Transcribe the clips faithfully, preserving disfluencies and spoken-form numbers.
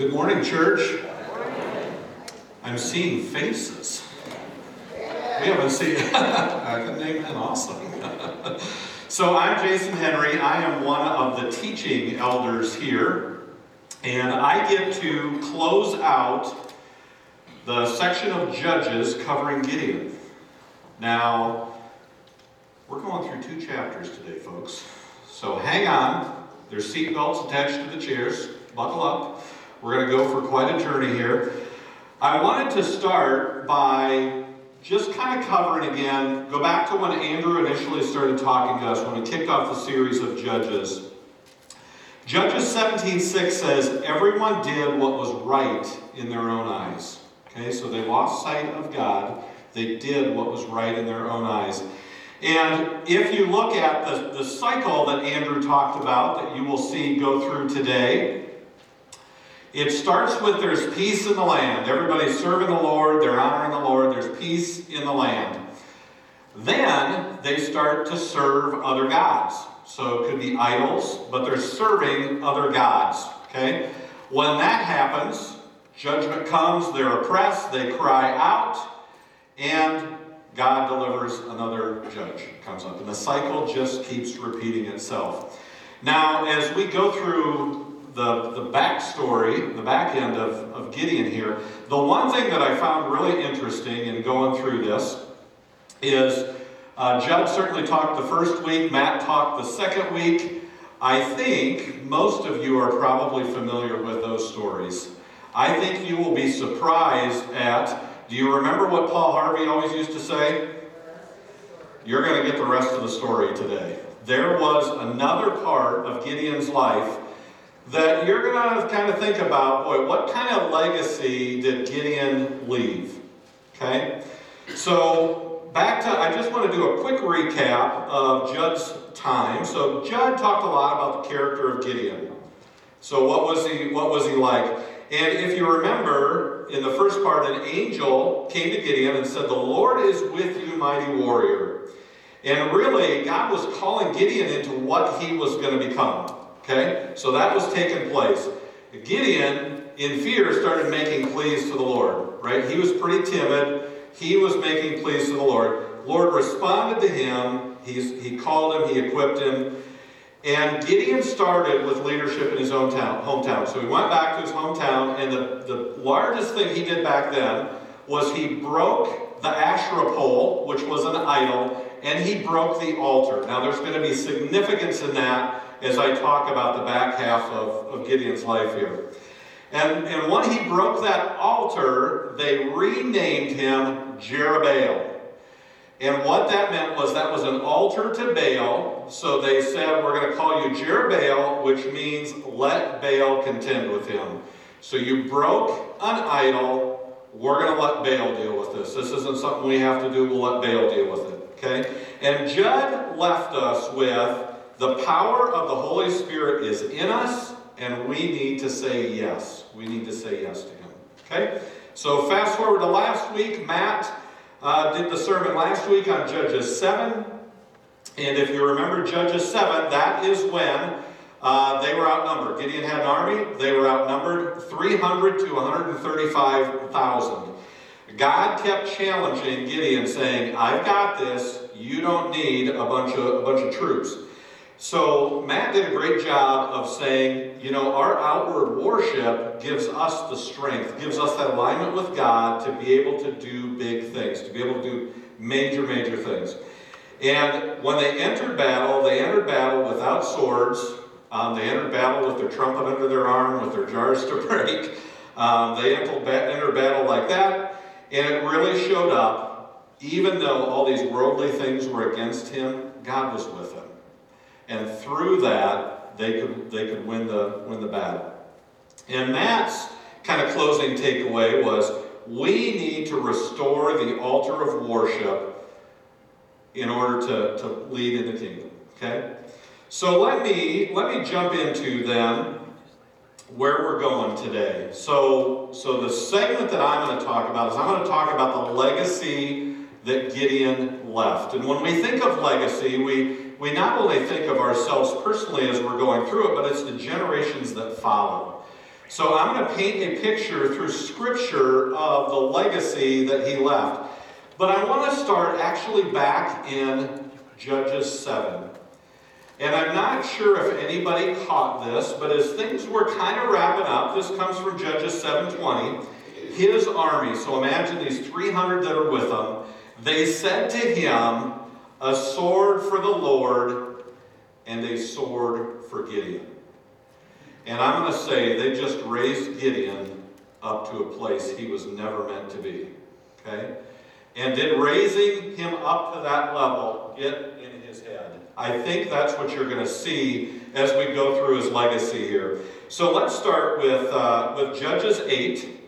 Good morning, church. Good morning. I'm seeing faces. Yeah. We haven't seen. I can name that awesome. So I'm Jason Henry. I am one of the teaching elders here, and I get to close out the section of Judges covering Gideon. Now, we're going through two chapters today, folks. So hang on. There's seatbelts attached to the chairs. Buckle up. We're going to go for quite a journey here. I wanted to start by just kind of covering again, go back to when Andrew initially started talking to us when we kicked off the series of Judges. Judges seventeen six says, everyone did what was right in their own eyes. Okay, so they lost sight of God. They did what was right in their own eyes. And if you look at the, the cycle that Andrew talked about that you will see go through today, it starts with there's peace in the land. Everybody's serving the Lord. They're honoring the Lord. There's peace in the land. Then they start to serve other gods. So it could be idols, but they're serving other gods. Okay? When that happens, judgment comes. They're oppressed. They cry out. And God delivers another judge. Comes up. And the cycle just keeps repeating itself. Now, as we go through the, the backstory, the back end of, of Gideon here, the one thing that I found really interesting in going through this is uh, Judd certainly talked the first week, Matt talked the second week. I think most of you are probably familiar with those stories. I think you will be surprised at, do you remember what Paul Harvey always used to say? You're going to get the rest of the story today. There was another part of Gideon's life that you're going to kind of think about, boy, what kind of legacy did Gideon leave? Okay? So, back to, I just want to do a quick recap of Judd's time. So, Judd talked a lot about the character of Gideon. So, what was he, what was he like? And if you remember, in the first part, an angel came to Gideon and said, the Lord is with you, mighty warrior. And really, God was calling Gideon into what he was going to become. Okay? So that was taking place. Gideon, in fear, started making pleas to the Lord, right? He was pretty timid. He was making pleas to the Lord. Lord responded to him. He's, he called him. He equipped him. And Gideon started with leadership in his own town, hometown. So he went back to his hometown, and the, the largest thing he did back then was he broke the Asherah pole, which was an idol, and he broke the altar. Now, there's going to be significance in that as I talk about the back half of, of Gideon's life here. And, and when he broke that altar, they renamed him Jerubbaal. And what that meant was that was an altar to Baal, so they said, we're going to call you Jerubbaal, which means let Baal contend with him. So you broke an idol, we're going to let Baal deal with this. This isn't something we have to do, we'll let Baal deal with it. Okay? And Judd left us with, the power of the Holy Spirit is in us, and we need to say yes. We need to say yes to Him. Okay? So fast forward to last week. Matt uh, did the sermon last week on Judges seven. And if you remember Judges seven, that is when uh, they were outnumbered. Gideon had an army. They were outnumbered three hundred to one hundred thirty-five thousand. God kept challenging Gideon, saying, I've got this. You don't need a bunch of, a bunch of troops. So Matt did a great job of saying, you know, our outward worship gives us the strength, gives us that alignment with God to be able to do big things, to be able to do major, major things. And when they entered battle, they entered battle without swords. Um, they entered battle with their trumpet under their arm, with their jars to break. Um, they entered, ba- entered battle like that, and it really showed up. Even though all these worldly things were against him, God was with him. And through that, they could they could win the win the battle. And Matt's kind of closing takeaway was, we need to restore the altar of worship in order to, to lead in the kingdom. Okay? So let me let me jump into then where we're going today. So so the segment that I'm going to talk about is I'm going to talk about the legacy that Gideon left. And when we think of legacy, we We not only think of ourselves personally as we're going through it, but it's the generations that follow. So I'm going to paint a picture through Scripture of the legacy that he left. But I want to start actually back in Judges seven. And I'm not sure if anybody caught this, but as things were kind of wrapping up, this comes from Judges seven twenty, his army, so imagine these three hundred that are with him, they said to him, a sword for the Lord and a sword for Gideon. And I'm going to say they just raised Gideon up to a place he was never meant to be. Okay? And did raising him up to that level get in his head? I think that's what you're going to see as we go through his legacy here. So let's start with uh, with Judges eight.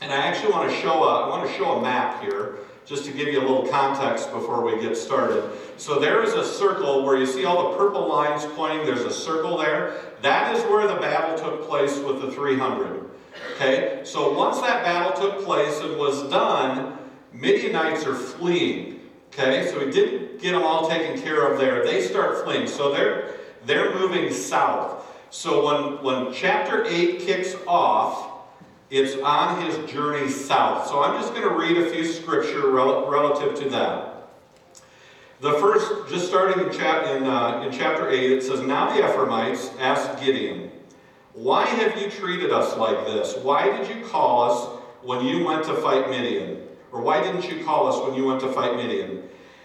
And I actually want to show a, I want to show a map here, just to give you a little context before we get started. So there is a circle where you see all the purple lines pointing. There's a circle there. That is where the battle took place with the three hundred. Okay? So once that battle took place and was done, Midianites are fleeing. Okay? So we didn't get them all taken care of there. They start fleeing. So they're, they're moving south. So when, when chapter eight kicks off, it's on his journey south. So I'm just going to read a few scripture rel- relative to that. The first, just starting in, chap- in, uh, in chapter eight, it says, Now the Ephraimites asked Gideon, Why have you treated us like this? Why did you call us when you went to fight Midian? Or why didn't you call us when you went to fight Midian?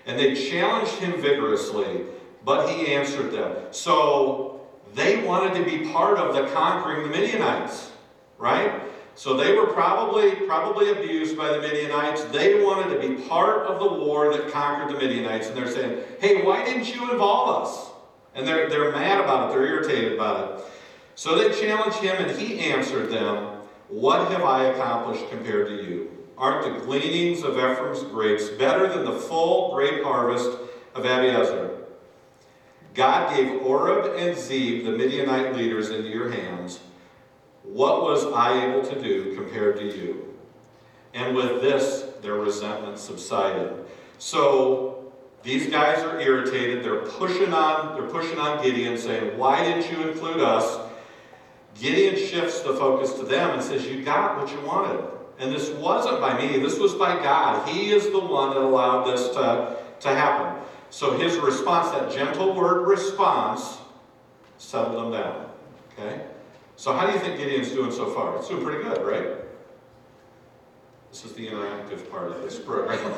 And they challenged him vigorously, but he answered them. So they wanted to be part of the conquering the Midianites, right? So they were probably, probably abused by the Midianites. They wanted to be part of the war that conquered the Midianites. And they're saying, hey, why didn't you involve us? And they're, they're mad about it. They're irritated about it. So they challenged him, and he answered them, What have I accomplished compared to you? Aren't the gleanings of Ephraim's grapes better than the full grape harvest of Abiezer? God gave Oreb and Zeb, the Midianite leaders, into your hands. What was I able to do compared to you? And with this, their resentment subsided. So these guys are irritated. They're pushing on, they're pushing on Gideon, saying, Why didn't you include us? Gideon shifts the focus to them and says, You got what you wanted. And this wasn't by me. This was by God. He is the one that allowed this to, to happen. So his response, that gentle word response, settled them down. Okay? So how do you think Gideon's doing so far? It's doing pretty good, right? This is the interactive part of this program.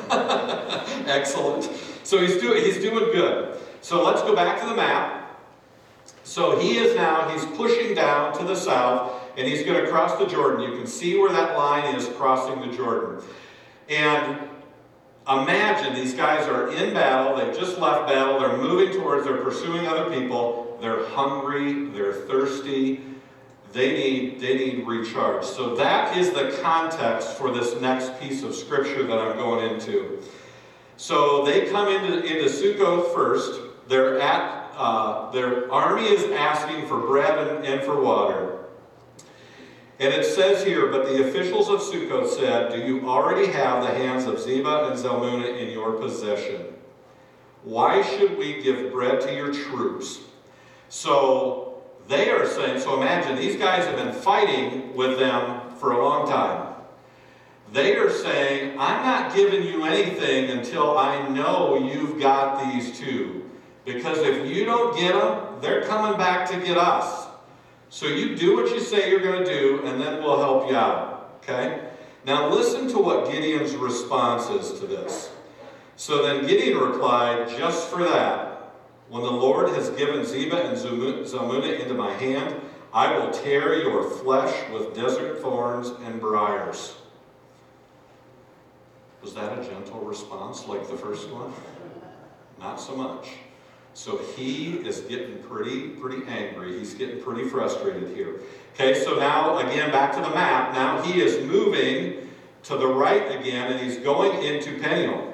Excellent. So he's doing he's doing good. So let's go back to the map. So he is now, he's pushing down to the south, and he's going to cross the Jordan. You can see where that line is crossing the Jordan. And imagine these guys are in battle. They've just left battle. They're moving towards, they're pursuing other people. They're hungry. They're thirsty. They need, they need recharge. So that is the context for this next piece of scripture that I'm going into. So they come into, into Succoth first. They're at, uh, their army is asking for bread and, and for water. And it says here, But the officials of Succoth said, Do you already have the hands of Zebah and Zalmunna in your possession? Why should we give bread to your troops? So they are saying, so imagine these guys have been fighting with them for a long time. They are saying, I'm not giving you anything until I know you've got these two. Because if you don't get them, they're coming back to get us. So you do what you say you're going to do, and then we'll help you out. Okay? Now listen to what Gideon's response is to this. So then Gideon replied, Just for that. When the Lord has given Zebah and Zalmunna into my hand, I will tear your flesh with desert thorns and briars. Was that a gentle response like the first one? Not so much. So he is getting pretty, pretty angry. He's getting pretty frustrated here. Okay, so now, again, back to the map. Now he is moving to the right again, and he's going into Peniel.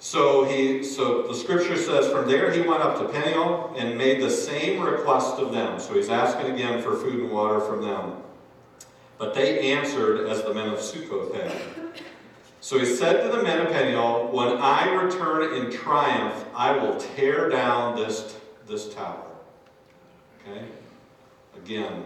So he, so the scripture says, From there he went up to Peniel and made the same request of them. So he's asking again for food and water from them. But they answered as the men of Succoth had. So he said to the men of Peniel, When I return in triumph, I will tear down this, this tower. Okay? Again,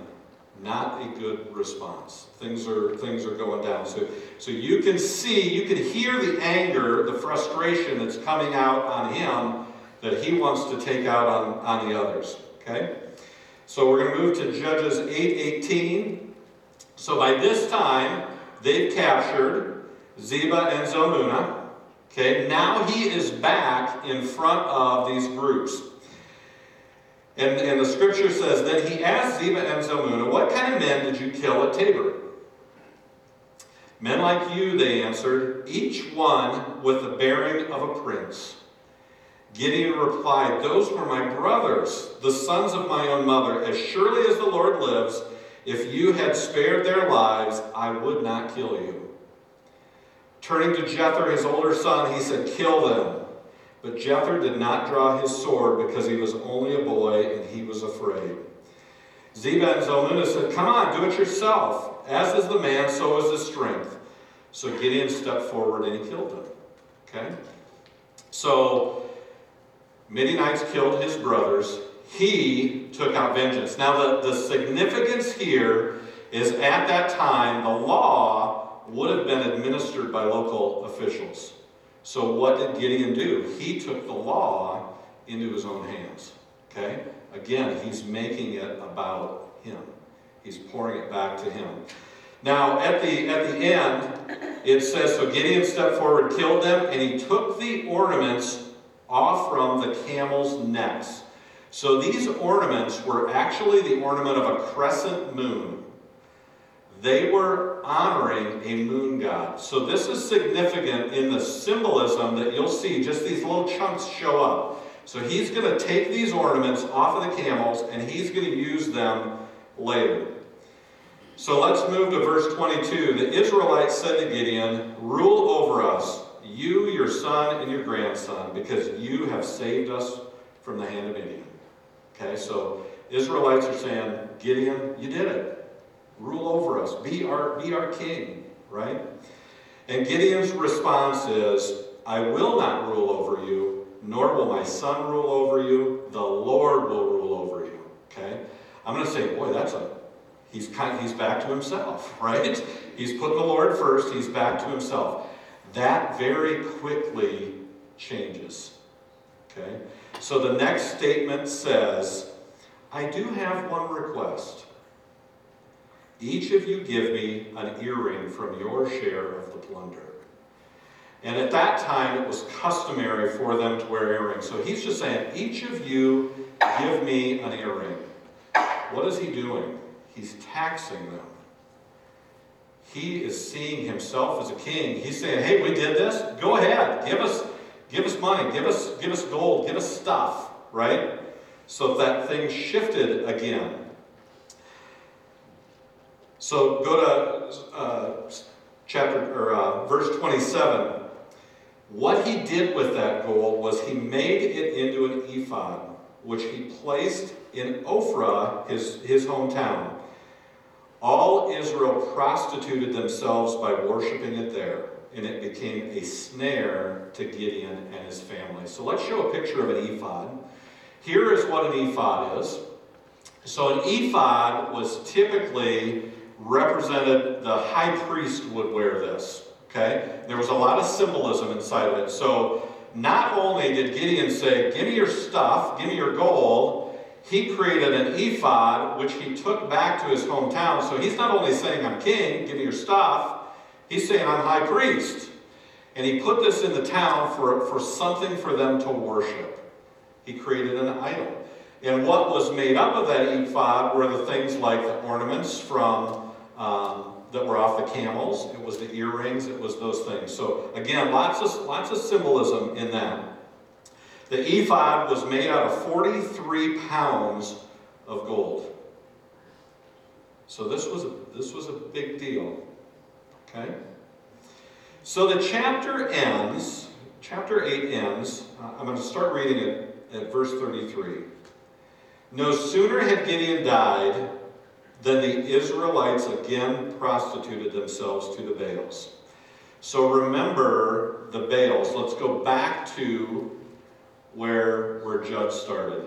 Not a good response. Things are things are going down. So, so you can see, you can hear the anger, the frustration that's coming out on him that he wants to take out on, on the others. Okay? So we're going to move to Judges eight eighteen. So by this time, they've captured Zebah and Zalmunna. Okay? Now he is back in front of these groups. And, and the scripture says, then he asked Zebah and Zalmunna, what kind of men did you kill at Tabor? Men like you, they answered, each one with the bearing of a prince. Gideon replied, those were my brothers, the sons of my own mother. As surely as the Lord lives, if you had spared their lives, I would not kill you. Turning to Jether, his older son, he said, kill them. But Jether did not draw his sword because he was only a boy and he was afraid. Zebah and Zalmunna said, come on, do it yourself. As is the man, so is his strength. So Gideon stepped forward and he killed him. Okay? So Midianites killed his brothers. He took out vengeance. Now the, the significance here is at that time the law would have been administered by local officials. So what did Gideon do? He took the law into his own hands. Okay? Again, he's making it about him. He's pouring it back to him. Now, at the, at the end, it says, so Gideon stepped forward, killed them, and he took the ornaments off from the camels' necks. So these ornaments were actually the ornament of a crescent moon. They were honoring a moon god. So this is significant in the symbolism that you'll see. Just these little chunks show up. So he's going to take these ornaments off of the camels and he's going to use them later. So let's move to verse twenty-two. The Israelites said to Gideon, rule over us, you, your son, and your grandson, because you have saved us from the hand of Midian. Okay, so Israelites are saying, Gideon, you did it. Rule over us. Be our, be our king, right? And Gideon's response is, I will not rule over you, nor will my son rule over you. The Lord will rule over you, okay? I'm going to say, boy, that's a, he's, kind, he's back to himself, right? He's putting the Lord first. He's back to himself. That very quickly changes, okay? So the next statement says, I do have one request. Each of you give me an earring from your share of the plunder. And at that time, it was customary for them to wear earrings. So he's just saying, each of you give me an earring. What is he doing? He's taxing them. He is seeing himself as a king. He's saying, hey, we did this. Go ahead. Give us, give us money. Give us, give us gold. Give us stuff, right? So that thing shifted again. So go to uh, chapter or uh, verse twenty-seven. What he did with that gold was he made it into an ephod, which he placed in Ophrah, his, his hometown. All Israel prostituted themselves by worshiping it there, and it became a snare to Gideon and his family. So let's show a picture of an ephod. Here is what an ephod is. So an ephod was typically represented, the high priest would wear this, okay? There was a lot of symbolism inside of it. So not only did Gideon say, give me your stuff, give me your gold, he created an ephod, which he took back to his hometown. So he's not only saying, I'm king, give me your stuff, he's saying, I'm high priest. And he put this in the town for, for something for them to worship. He created an idol. And what was made up of that ephod were the things like the ornaments from um, that were off the camels. It was the earrings. It was those things. So again, lots of lots of symbolism in that. The ephod was made out of forty-three pounds of gold. So this was a, this was a big deal. Okay. So the chapter ends. Chapter eight ends. Uh, I'm going to start reading it at verse thirty-three. No sooner had Gideon died than the Israelites again prostituted themselves to the Baals. So remember the Baals. Let's go back to where, where Judd started.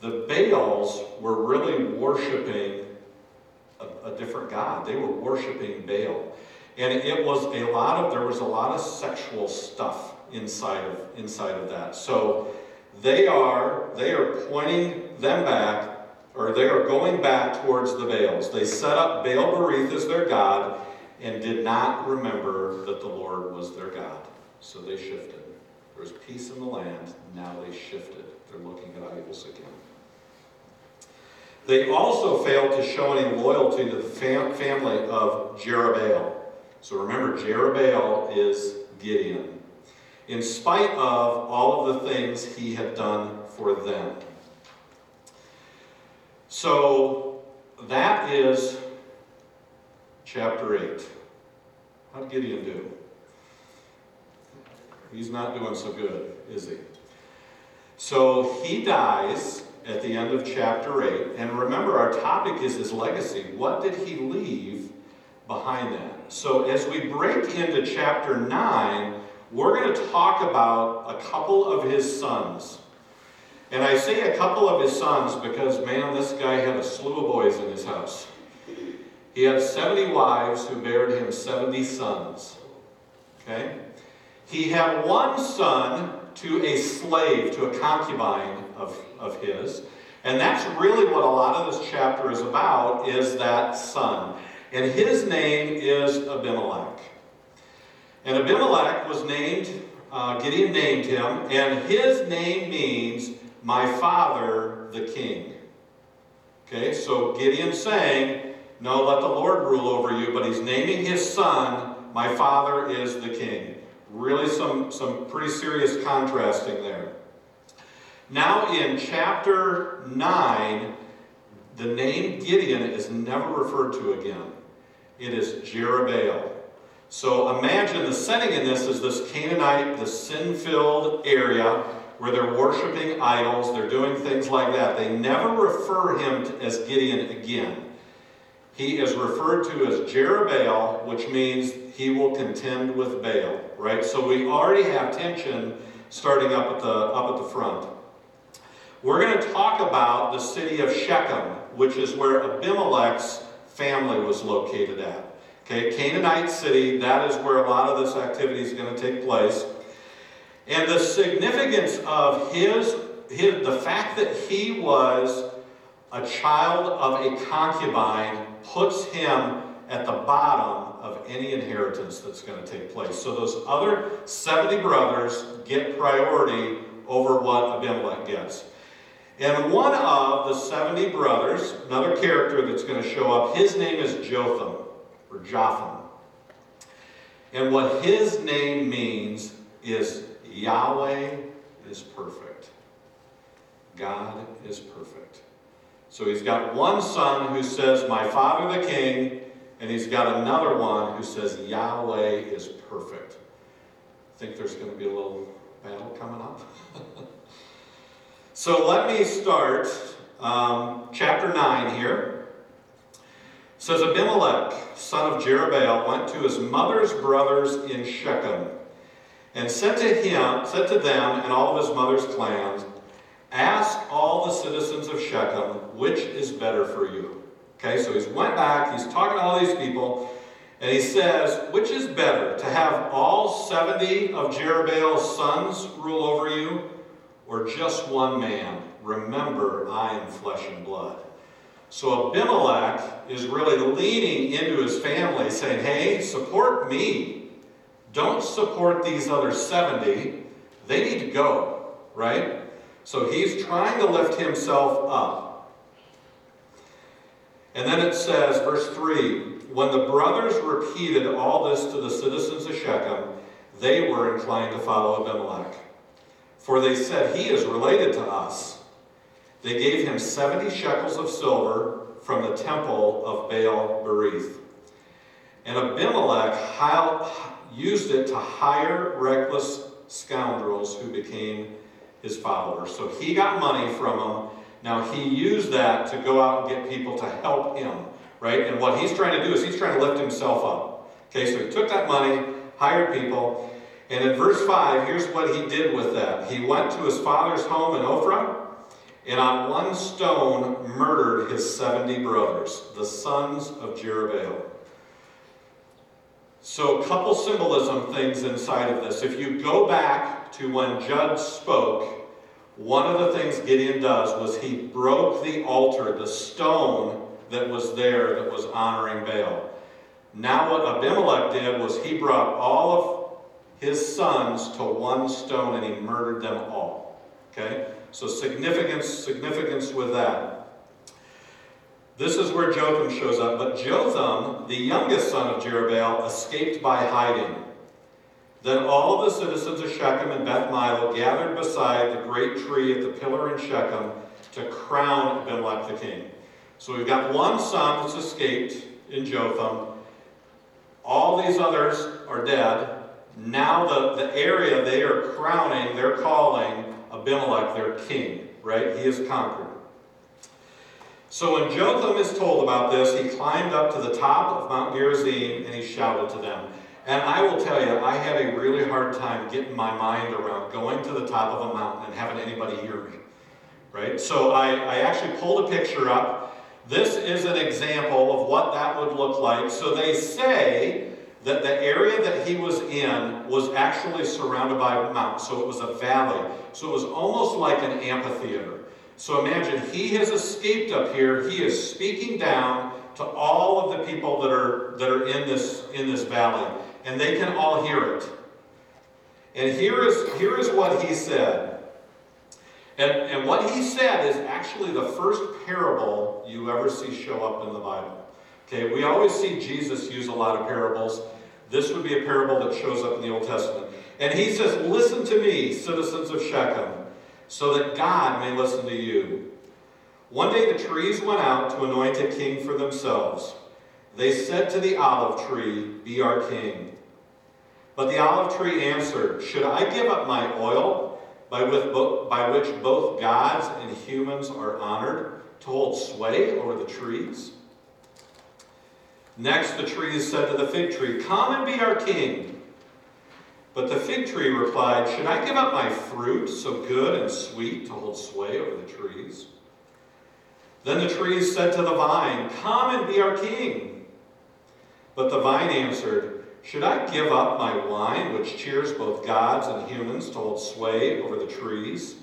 The Baals were really worshiping a, a different god. They were worshiping Baal. And it was a lot of, there was a lot of sexual stuff inside of inside of that. So they are, they are pointing them back, or they are going back towards the Baals. They set up Baal-Berith as their god and did not remember that the Lord was their God. So they shifted. There was peace in the land. Now they shifted. They're looking at idols again. They also failed to show any loyalty to the fam- family of Jerubbaal. So remember, Jerubbaal is Gideon. In spite of all of the things he had done for them. So that is chapter eight. How did Gideon do? He's not doing so good, is he? So he dies at the end of chapter eight. And remember, our topic is his legacy. What did he leave behind that? So as we break into chapter nine, we're going to talk about a couple of his sons. And I say a couple of his sons because, man, this guy had a slew of boys in his house. He had seventy wives who bare him seventy sons. Okay? He had one son to a slave, to a concubine of, of his. And that's really what a lot of this chapter is about, is that son. And his name is Abimelech. And Abimelech was named, uh, Gideon named him, and his name means my father, the king. Okay, so Gideon's saying, no, let the Lord rule over you, but he's naming his son, my father is the king. Really some, some pretty serious contrasting there. Now in chapter nine, the name Gideon is never referred to again. It is Jerubbaal. So imagine the setting in this is this Canaanite, the sin-filled area, where they're worshiping idols, they're doing things like that. They never refer him to, as Gideon again. He is referred to as Jerubbaal, which means he will contend with Baal, right? So we already have tension starting up at the, up at the front. We're going to talk about the city of Shechem, which is where Abimelech's family was located at. Okay, Canaanite city, that is where a lot of this activity is going to take place. And the significance of his, his, the fact that he was a child of a concubine puts him at the bottom of any inheritance that's going to take place. So those other seventy brothers get priority over what Abimelech gets. And one of the seventy brothers, another character that's going to show up, his name is Jotham, or Jotham. And what his name means is Yahweh is perfect. God is perfect. So he's got one son who says, my father the king, and he's got another one who says, Yahweh is perfect. I think there's going to be a little battle coming up. So let me start um, chapter nine here. It says, Abimelech, son of Jerubbaal, went to his mother's brothers in Shechem, and said to him, said to them and all of his mother's clans, ask all the citizens of Shechem, which is better for you? Okay, so he's went back, he's talking to all these people, and he says, which is better, to have all seventy of Jerubbaal's sons rule over you, or just one man? Remember, I am flesh and blood. So Abimelech is really leaning into his family, saying, hey, support me. Don't support these other seventy. They need to go, right? So he's trying to lift himself up. And then it says, verse three, when the brothers repeated all this to the citizens of Shechem, they were inclined to follow Abimelech. For they said, he is related to us. They gave him seventy shekels of silver from the temple of Baal-Berith. And Abimelech hired used it to hire reckless scoundrels who became his followers. So he got money from them. Now he used that to go out and get people to help him, right? And what he's trying to do is he's trying to lift himself up. Okay, so he took that money, hired people, and in verse five, here's what he did with that. He went to his father's home in Ophrah and on one stone murdered his seventy brothers, the sons of Jerubbaal. So a couple symbolism things inside of this. If you go back to when Judd spoke, one of the things Gideon does was he broke the altar, the stone that was there that was honoring Baal. Now what Abimelech did was he brought all of his sons to one stone and he murdered them all. Okay? So significance, significance with that. This is where Jotham shows up. But Jotham, the youngest son of Jerubbaal, escaped by hiding. Then all the citizens of Shechem and Beth Millo gathered beside the great tree at the pillar in Shechem to crown Abimelech the king. So we've got one son that's escaped in Jotham. All these others are dead. Now the, the area they are crowning, they're calling Abimelech their king, right? He is conquered. So when Jotham is told about this, he climbed up to the top of Mount Gerizim and he shouted to them. And I will tell you, I had a really hard time getting my mind around going to the top of a mountain and having anybody hear me, right? So I, I actually pulled a picture up. This is an example of what that would look like. So they say that the area that he was in was actually surrounded by a mountain. So it was a valley. So it was almost like an amphitheater. So imagine, he has escaped up here. He is speaking down to all of the people that are that are in this in this valley, and they can all hear it. And here is here is what he said. And and what he said is actually the first parable you ever see show up in the Bible. Okay, we always see Jesus use a lot of parables. This would be a parable that shows up in the Old Testament. And he says, "Listen to me, citizens of Shechem, so that God may listen to you. One day the trees went out to anoint a king for themselves. They said to the olive tree, 'Be our king.' But the olive tree answered, 'Should I give up my oil, by, with bo- by which both gods and humans are honored, to hold sway over the trees?' Next the trees said to the fig tree, 'Come and be our king.' But the fig tree replied, 'Should I give up my fruit, so good and sweet, to hold sway over the trees?' Then the trees said to the vine, 'Come and be our king.' But the vine answered, 'Should I give up my wine, which cheers both gods and humans, to hold sway over the trees?'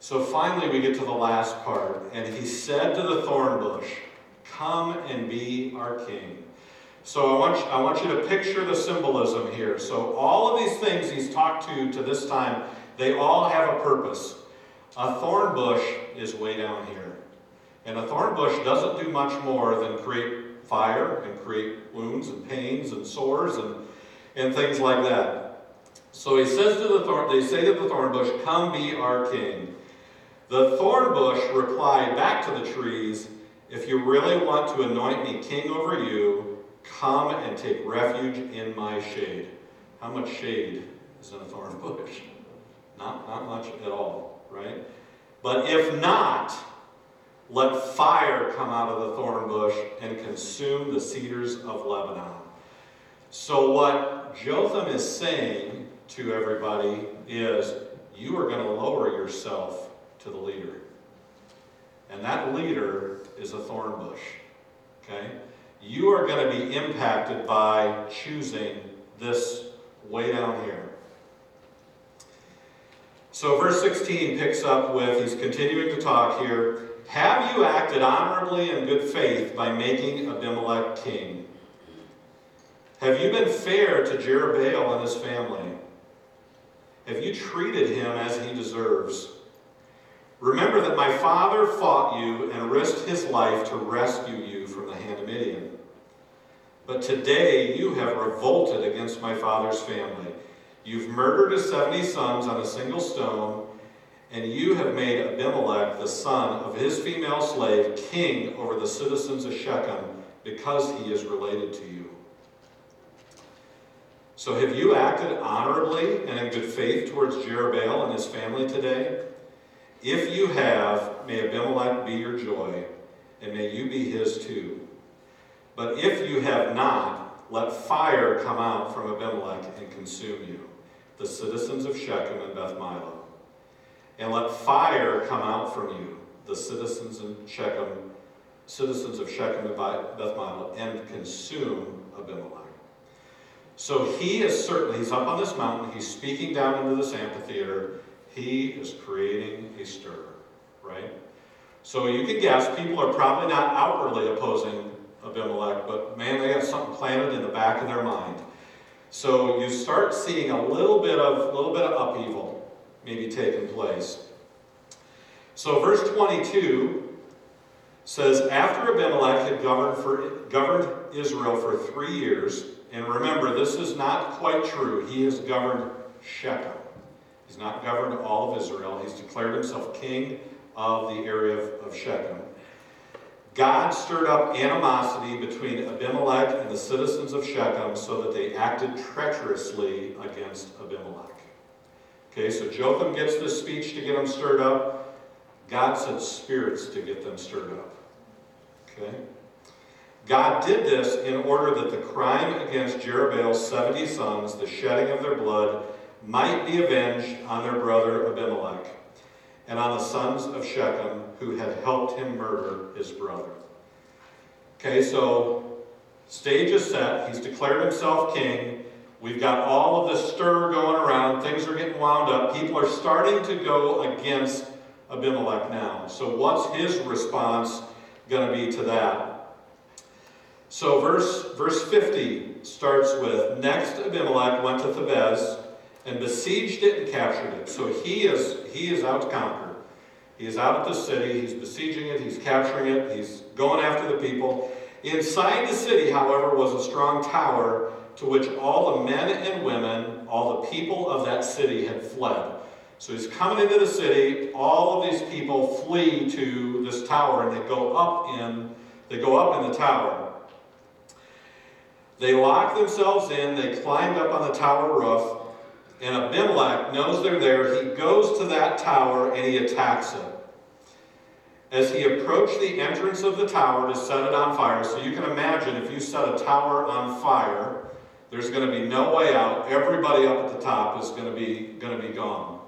So finally we get to the last part. And he said to the thorn bush, 'Come and be our king.'" So I want, you, I want you to picture the symbolism here. So all of these things he's talked to to this time, they all have a purpose. A thorn bush is way down here. And a thorn bush doesn't do much more than create fire and create wounds and pains and sores and, and things like that. So he says to the thorn, they say to the thorn bush, "Come be our king." The thorn bush replied back to the trees, "If you really want to anoint me king over you, come and take refuge in my shade." How much shade is in a thorn bush? Not, not much at all, right? "But if not, let fire come out of the thorn bush and consume the cedars of Lebanon." So what Jotham is saying to everybody is, you are going to lower yourself to the leader. And that leader is a thorn bush, okay? You are going to be impacted by choosing this way down here. So verse sixteen picks up with, he's continuing to talk here. "Have you acted honorably and good faith by making Abimelech king? Have you been fair to Jerubbaal and his family? Have you treated him as he deserves? Remember that my father fought you and risked his life to rescue you from the hand of Midian. But today you have revolted against my father's family. You've murdered his seventy sons on a single stone, and you have made Abimelech, the son of his female slave, king over the citizens of Shechem because he is related to you. So have you acted honorably and in good faith towards Jerubbaal and his family today? If you have, may Abimelech be your joy, and may you be his too. But if you have not, let fire come out from Abimelech and consume you, the citizens of Shechem and Beth Millo. and let fire come out from you, the citizens of Shechem, citizens of Shechem and Beth Milel, and consume Abimelech. So he is certainly, he's up on this mountain, he's speaking down into this amphitheater, he is creating a stir, right? So you can guess, people are probably not outwardly opposing Abimelech, but man, they have something planted in the back of their mind. So you start seeing a little bit of, little bit of upheaval maybe taking place. So verse twenty-two says, after Abimelech had governed, for, governed Israel for three years, and remember, this is not quite true. He has governed Shechem. He's not governed all of Israel. He's declared himself king of the area of, of Shechem. God stirred up animosity between Abimelech and the citizens of Shechem so that they acted treacherously against Abimelech. Okay, so Jotham gets this speech to get them stirred up. God sent spirits to get them stirred up. Okay? God did this in order that the crime against Jerubbaal's seventy sons, the shedding of their blood, might be avenged on their brother Abimelech and on the sons of Shechem who had helped him murder his brother. Okay, so stage is set. He's declared himself king. We've got all of the stir going around. Things are getting wound up. People are starting to go against Abimelech now. So what's his response going to be to that? So verse, verse fifty starts with, next Abimelech went to Thebes and besieged it and captured it. So he is, he is out to conquer. He is out at the city. He's besieging it. He's capturing it. He's going after the people. Inside the city, however, was a strong tower to which all the men and women, all the people of that city had fled. So he's coming into the city. All of these people flee to this tower, and they go up in, they go up in the tower. They locked themselves in, they climbed up on the tower roof, and Abimelech knows they're there. He goes to that tower and he attacks it. As he approached the entrance of the tower to set it on fire, so you can imagine if you set a tower on fire, there's going to be no way out. Everybody up at the top is going to be, going to be gone.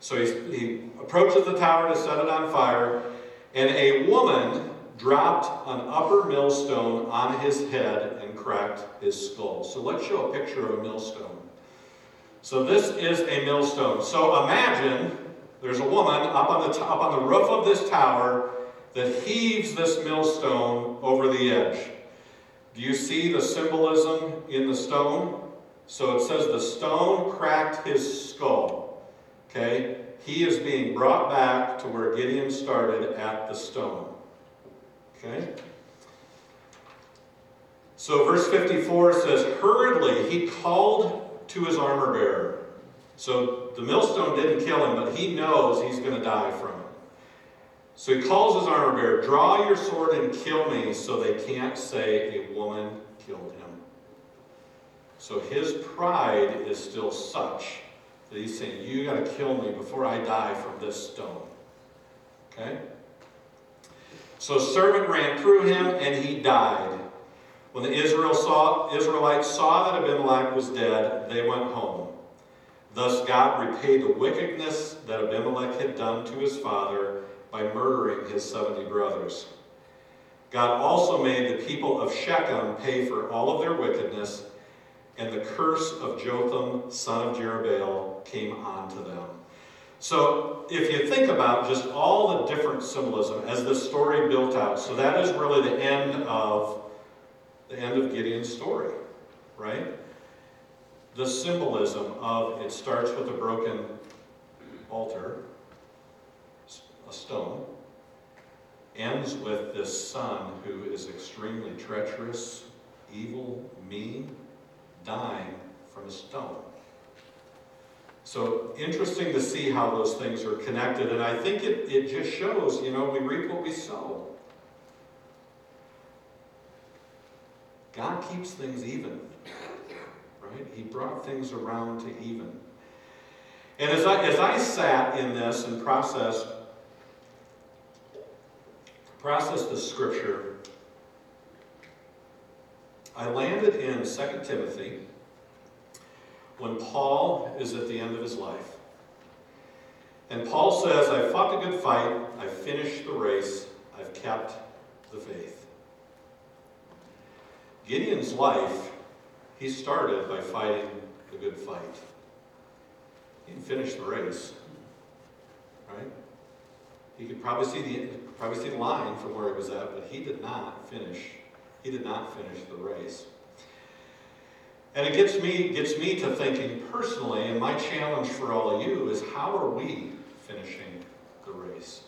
So he, he approaches the tower to set it on fire, and a woman dropped an upper millstone on his head and cracked his skull. So let's show a picture of a millstone. So this is a millstone. So imagine there's a woman up on the, up on the roof of this tower that heaves this millstone over the edge. Do you see the symbolism in the stone? So it says the stone cracked his skull. Okay? He is being brought back to where Gideon started at the stone. Okay. So verse fifty-four says, hurriedly he called to his armor bearer. So the millstone didn't kill him, but he knows he's going to die from it. So he calls his armor bearer, draw your sword and kill me, so they can't say a woman killed him. So his pride is still such that he's saying, you got to kill me before I die from this stone. Okay? So a servant ran through him, and he died. When the Israel saw, Israelites saw that Abimelech was dead, they went home. Thus God repaid the wickedness that Abimelech had done to his father by murdering his seventy brothers. God also made the people of Shechem pay for all of their wickedness, and the curse of Jotham, son of Jerubbaal, came onto them. So if you think about just all the different symbolism as the story built out, so that is really the end of the end of Gideon's story, right? The symbolism of it starts with a broken altar, a stone, ends with this son who is extremely treacherous, evil, mean, dying from a stone. So interesting to see how those things are connected, and I think it, it just shows, you know, we reap what we sow. God keeps things even, right? He brought things around to even. And as I, as I sat in this and processed, processed the scripture, I landed in Second Timothy. When Paul is at the end of his life. And Paul says, I fought the good fight, I finished the race, I've kept the faith. Gideon's life, he started by fighting the good fight. He didn't finish the race, right? He could probably see the probably see the line from where he was at, but he did not finish. He did not finish the race. And it gets me gets me to thinking personally, and my challenge for all of you is, how are we finishing the race?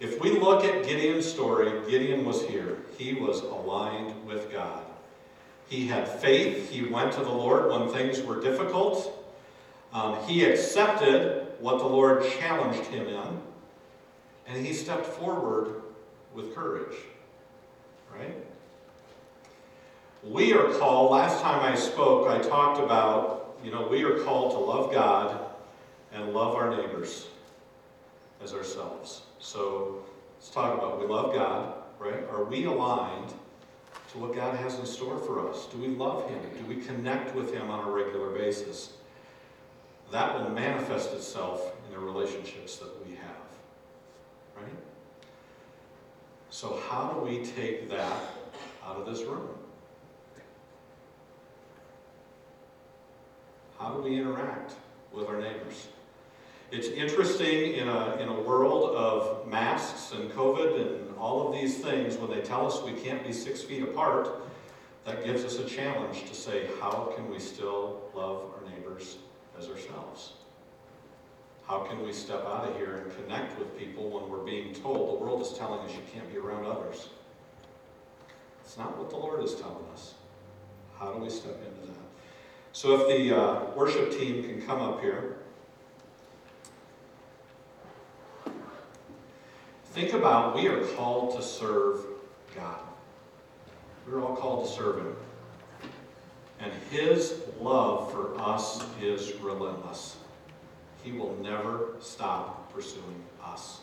If we look at Gideon's story, Gideon was here. He was aligned with God. He had faith. He went to the Lord when things were difficult. Um, he accepted what the Lord challenged him in, and he stepped forward with courage, right? We are called, last time I spoke, I talked about, you know, we are called to love God and love our neighbors as ourselves. So let's talk about, we love God, right? Are we aligned to what God has in store for us? Do we love Him? Do we connect with Him on a regular basis? That will manifest itself in the relationships that we have, right? So how do we take that out of this room? How do we interact with our neighbors? It's interesting in a, in a world of masks and COVID and all of these things, when they tell us we can't be six feet apart, that gives us a challenge to say, how can we still love our neighbors as ourselves? How can we step out of here and connect with people when we're being told, the world is telling us you can't be around others? It's not what the Lord is telling us. How do we step into that? So if the uh, worship team can come up here. Think about, we are called to serve God. We're all called to serve Him. And His love for us is relentless. He will never stop pursuing us.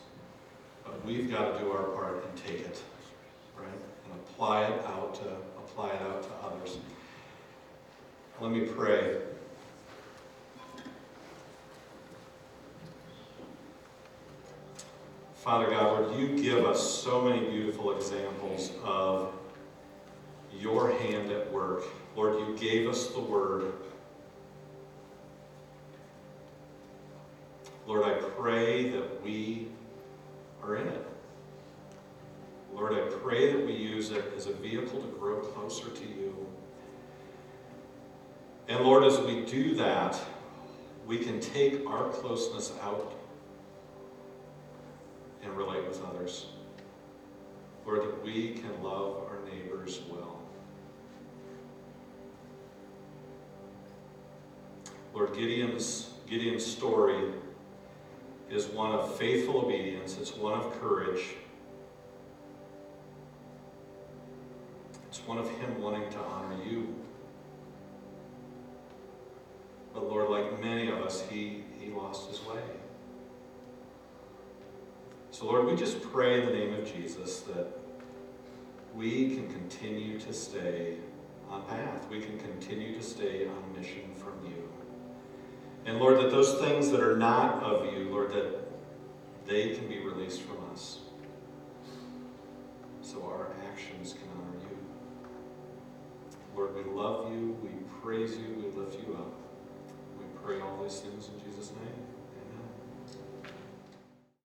But we've got to do our part and take it, right? And apply it out to, apply it out to others. Let me pray. Father God, Lord, you give us so many beautiful examples of your hand at work. Lord, you gave us the word. Lord, I pray that we are in it. Lord, I pray that we use it as a vehicle to grow closer to you. And Lord, as we do that, we can take our closeness out and relate with others. Lord, that we can love our neighbors well. Lord, Gideon's, Gideon's story is one of faithful obedience. It's one of courage. It's one of him wanting to honor you. But Lord, like many of us, he, he lost his way. So Lord, we just pray in the name of Jesus that we can continue to stay on path. We can continue to stay on mission from you. And Lord, that those things that are not of you, Lord, that they can be released from us, so our actions can honor you. Lord, we love you, we praise you, we lift you up. Pray all these things in Jesus' name.